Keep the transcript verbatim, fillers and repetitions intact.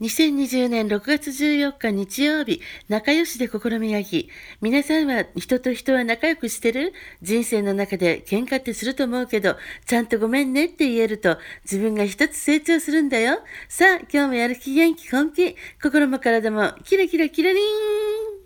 にせんにじゅうねんろくがつじゅうよっか日曜日、仲良しで心宮城。皆さんは人と人は仲良くしてる？人生の中で喧嘩ってすると思うけど、ちゃんとごめんねって言えると、自分が一つ成長するんだよ。さあ、今日もやる気元気本気、心も体もキラキラキラリン。